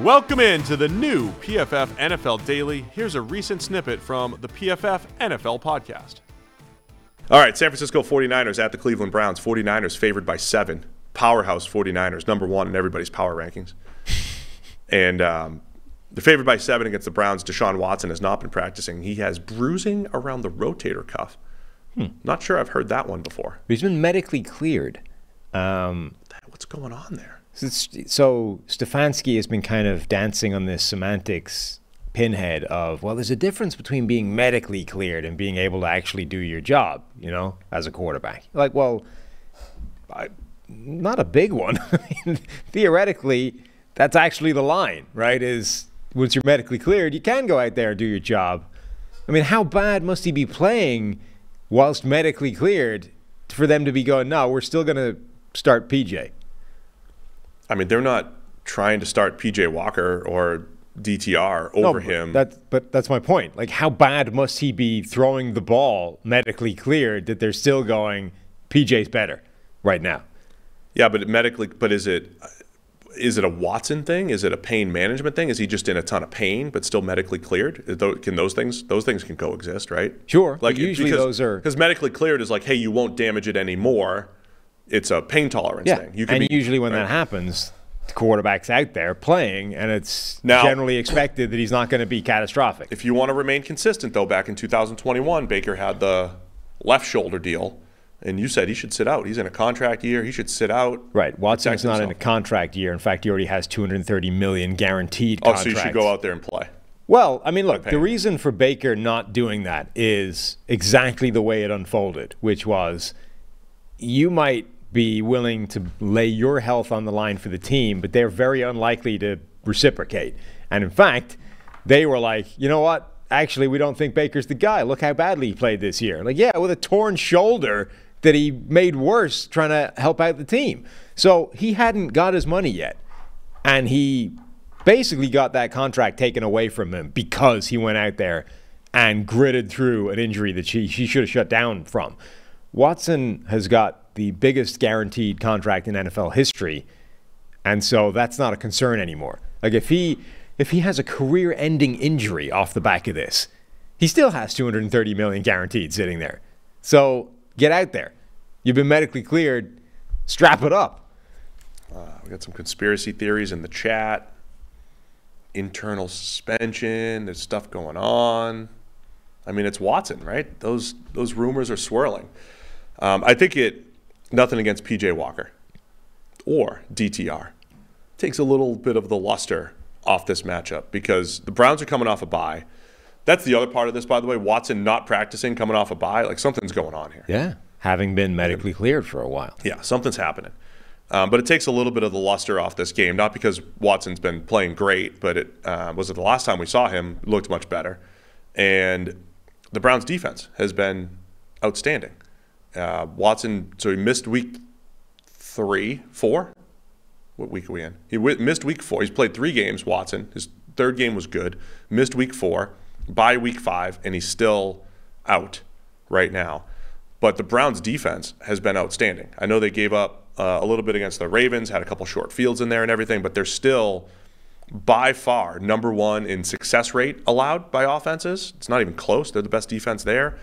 Welcome in to the new PFF NFL Daily. Here's a recent snippet from the PFF NFL podcast. All right, San Francisco 49ers at the Cleveland Browns. 49ers favored by 7. Powerhouse 49ers, number one in everybody's power rankings. And they're favored by 7 against the Browns. Deshaun Watson has not been practicing. He has bruising around the rotator cuff. Not sure I've heard that one before. He's been medically cleared. What's going on there? So Stefanski has been kind of dancing on this semantics pinhead of, well, there's a difference between being medically cleared and being able to actually do your job, you know, as a quarterback. Like, well, not a big one. Theoretically, that's actually the line, right, is once you're medically cleared, you can go out there and do your job. I mean, how bad must he be playing whilst medically cleared for them to be going, no, we're still going to start PJ? I mean, they're not trying to start PJ Walker or DTR over him. But that's my point. Like, how bad must he be throwing the ball medically cleared that they're still going, PJ's better right now? Yeah, but medically, is it a Watson thing? Is it a pain management thing? Is he just in a ton of pain but still medically cleared? Can those things can coexist, right? Sure. Like, usually those are, because medically cleared is like, hey, you won't damage it anymore. It's a pain tolerance thing. Usually when that happens, the quarterback's out there playing, and it's generally expected that he's not going to be catastrophic. If you want to remain consistent, though, back in 2021, Baker had the left shoulder deal, and you said he should sit out. He's in a contract year. He should sit out. Right. Watson's not in a contract year. In fact, he already has $230 million guaranteed contract. Oh, so you should go out there and play. Well, I mean, look, the reason for Baker not doing that is exactly the way it unfolded, which was you might be willing to lay your health on the line for the team, but they're very unlikely to reciprocate. And in fact, they were like, you know what? Actually, we don't think Baker's the guy. Look how badly he played this year. Like, yeah, with a torn shoulder that he made worse trying to help out the team. So he hadn't got his money yet. And he basically got that contract taken away from him because he went out there and gritted through an injury that she should have shut down from. Watson has got the biggest guaranteed contract in NFL history, and so that's not a concern anymore. Like, if he has a career-ending injury off the back of this, he still has $230 million guaranteed sitting there. So get out there. You've been medically cleared. Strap it up. We got some conspiracy theories in the chat. Internal suspension. There's stuff going on. I mean, it's Watson, right? Those rumors are swirling. I think nothing against PJ Walker or DTR. Takes a little bit of the luster off this matchup because the Browns are coming off a bye. That's the other part of this, by the way. Watson not practicing, coming off a bye. Like, something's going on here. Yeah, having been medically cleared for a while. Yeah, something's happening. But it takes a little bit of the luster off this game, not because Watson's been playing great, but it was the last time we saw him, looked much better. And the Browns' defense has been outstanding. Watson, so he missed week 4. What week are we in? He missed week 4. He's played 3 games, Watson. His third game was good. Missed week 4, by week 5, and he's still out right now. But the Browns' defense has been outstanding. I know they gave up a little bit against the Ravens, had a couple short fields in there and everything, but they're still by far number one in success rate allowed by offenses. It's not even close. They're the best defense there.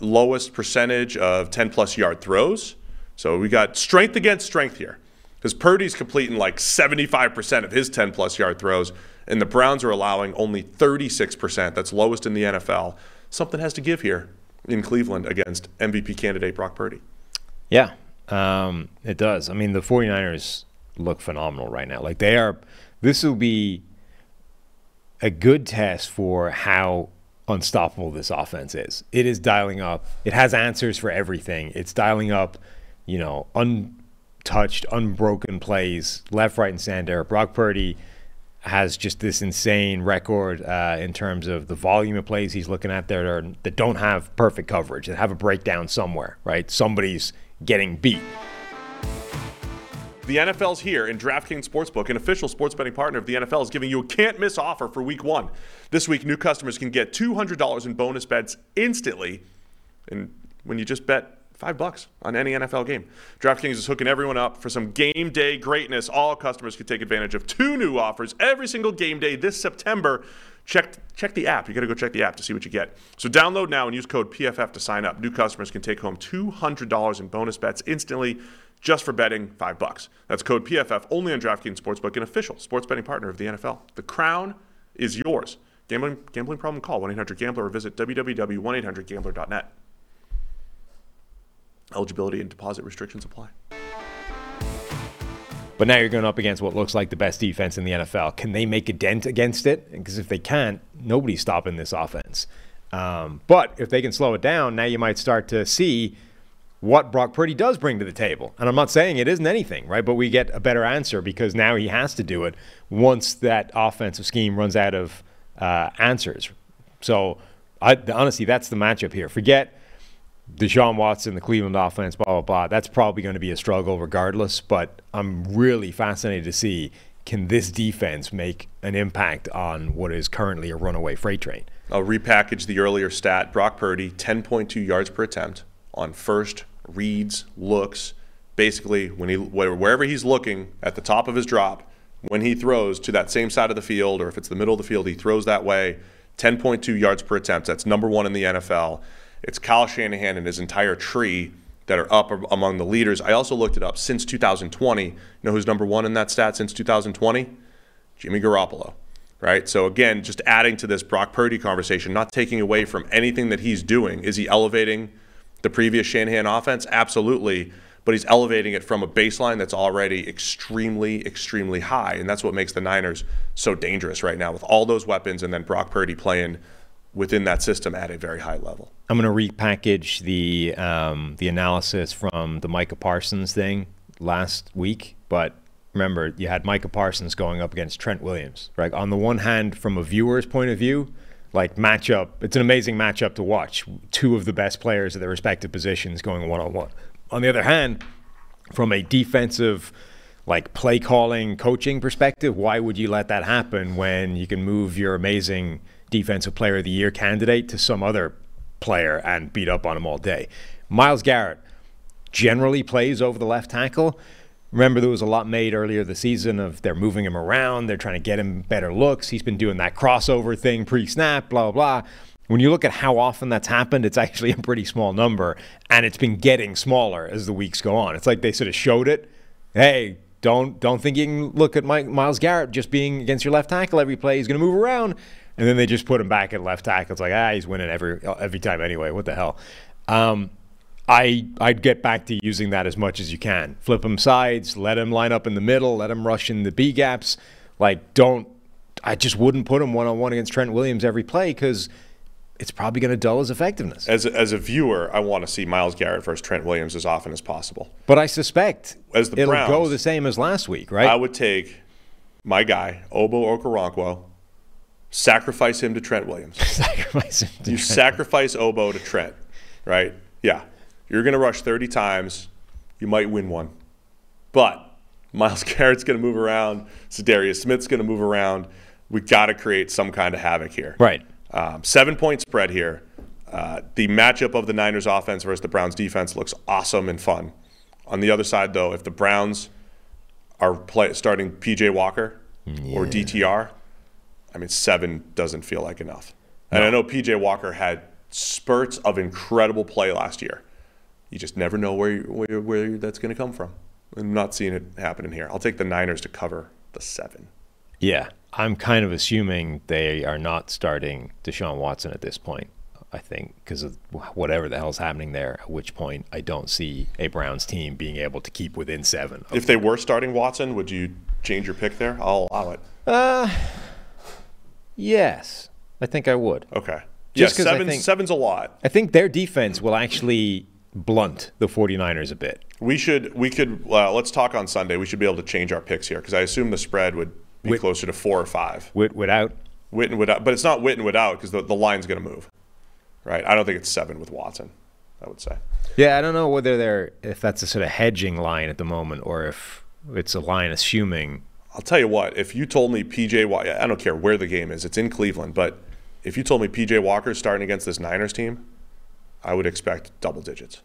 Lowest percentage of 10-plus yard throws. So we got strength against strength here because Purdy's completing like 75% of his 10-plus yard throws, and the Browns are allowing only 36%. That's lowest in the NFL. Something has to give here in Cleveland against MVP candidate Brock Purdy. Yeah, it does. I mean, the 49ers look phenomenal right now. Like, they are – this will be a good test for how – unstoppable this offense is. It is dialing up. It has answers for everything. It's dialing up you know, untouched, unbroken plays left, right, and center. Brock Purdy has just this insane record in terms of the volume of plays he's looking at that don't have perfect coverage, that have a breakdown somewhere, right? Somebody's getting beat. The NFL's here, and DraftKings Sportsbook, an official sports betting partner of the NFL, is giving you a can't-miss offer for Week 1. This week, new customers can get $200 in bonus bets instantly, and when you just bet $5 on any NFL game. DraftKings is hooking everyone up for some game day greatness. All customers can take advantage of two new offers every single game day this September. Check the app. You got to go check the app to see what you get. So download now and use code PFF to sign up. New customers can take home $200 in bonus bets instantly, just for betting $5. That's code PFF only on DraftKings Sportsbook, an official sports betting partner of the NFL. The crown is yours. Gambling problem? Call 1-800-GAMBLER or visit www.1800gambler.net. Eligibility and deposit restrictions apply. But now you're going up against what looks like the best defense in the NFL. Can they make a dent against it? Because if they can't, nobody's stopping this offense. But if they can slow it down, now you might start to see what Brock Purdy does bring to the table. And I'm not saying it isn't anything, right? But we get a better answer because now he has to do it once that offensive scheme runs out of answers. So, honestly, that's the matchup here. Forget Deshaun Watson, the Cleveland offense, blah, blah, blah. That's probably going to be a struggle regardless. But I'm really fascinated to see, can this defense make an impact on what is currently a runaway freight train? I'll repackage the earlier stat. Brock Purdy, 10.2 yards per attempt on first reads, looks, basically when he wherever he's looking at the top of his drop, when he throws to that same side of the field, or if it's the middle of the field, he throws that way. 10.2 yards per attempt. That's number one in the NFL. It's Kyle Shanahan and his entire tree that are up among the leaders. I also looked it up since 2020. You know who's number one in that stat since 2020? Jimmy Garoppolo, right? So again, just adding to this Brock Purdy conversation, not taking away from anything that he's doing. Is he elevating the previous Shanahan offense? Absolutely. But he's elevating it from a baseline that's already extremely, extremely high. And that's what makes the Niners so dangerous right now with all those weapons and then Brock Purdy playing within that system at a very high level. I'm going to repackage the analysis from the Micah Parsons thing last week. But remember, you had Micah Parsons going up against Trent Williams, right? On the one hand, from a viewer's point of view, like matchup, it's an amazing matchup to watch. Two of the best players at their respective positions going one-on-one. On the other hand, from a defensive, like play calling, coaching perspective, why would you let that happen when you can move your amazing defensive player of the year candidate to some other player and beat up on him all day? Myles Garrett generally plays over the left tackle. Remember, there was a lot made earlier this season of they're moving him around, they're trying to get him better looks. He's been doing that crossover thing pre-snap, blah, blah, blah. When you look at how often that's happened, it's actually a pretty small number, and it's been getting smaller as the weeks go on. It's like they sort of showed it. Hey, don't think you can look at Myles Garrett just being against your left tackle every play. He's going to move around, and then they just put him back at left tackle. It's like, he's winning every time anyway. What the hell? I'd get back to using that as much as you can. Flip him sides, let him line up in the middle, let him rush in the B gaps. Like, I just wouldn't put him one-on-one against Trent Williams every play because it's probably going to dull his effectiveness. As a viewer, I want to see Myles Garrett versus Trent Williams as often as possible. But I suspect as the it'll Browns, go the same as last week, right? I would take my guy, Obo Okoronkwo, sacrifice him to Trent Williams. Sacrifice Obo to Trent, right? Yeah. You're going to rush 30 times. You might win one. But Myles Garrett's going to move around. Za'Darius Smith's going to move around. We got to create some kind of havoc here. Right. 7-point spread here. The matchup of the Niners offense versus the Browns defense looks awesome and fun. On the other side, though, if the Browns are starting PJ Walker or DTR, I mean, 7 doesn't feel like enough. No. And I know PJ Walker had spurts of incredible play last year. You just never know where that's going to come from. I'm not seeing it happening here. I'll take the Niners to cover the 7. Yeah, I'm kind of assuming they are not starting Deshaun Watson at this point, I think, because of whatever the hell's happening there, at which point I don't see a Browns team being able to keep within 7. If they were starting Watson, would you change your pick there? I'll allow it. Yes, I think I would. Okay. Just 'cause 7's a lot. I think their defense will actually blunt the 49ers a bit. We could let's talk on Sunday. We should be able to change our picks here, because I assume the spread would be closer to 4 or 5. Witten without, but it's not Witten without, because the line's going to move, right? I don't think it's 7 with Watson, I would say. Yeah, I don't know whether if that's a sort of hedging line at the moment, or if it's a line assuming. I'll tell you what, if you told me PJ Walker, I don't care where the game is, it's in Cleveland, but if you told me PJ Walker's starting against this Niners team, I would expect double digits.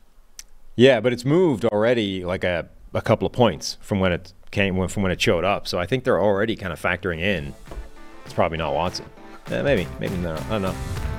Yeah, but it's moved already like a couple of points from when it came, from when it showed up. So I think they're already kind of factoring in it's probably not Watson. Yeah, maybe not. I don't know.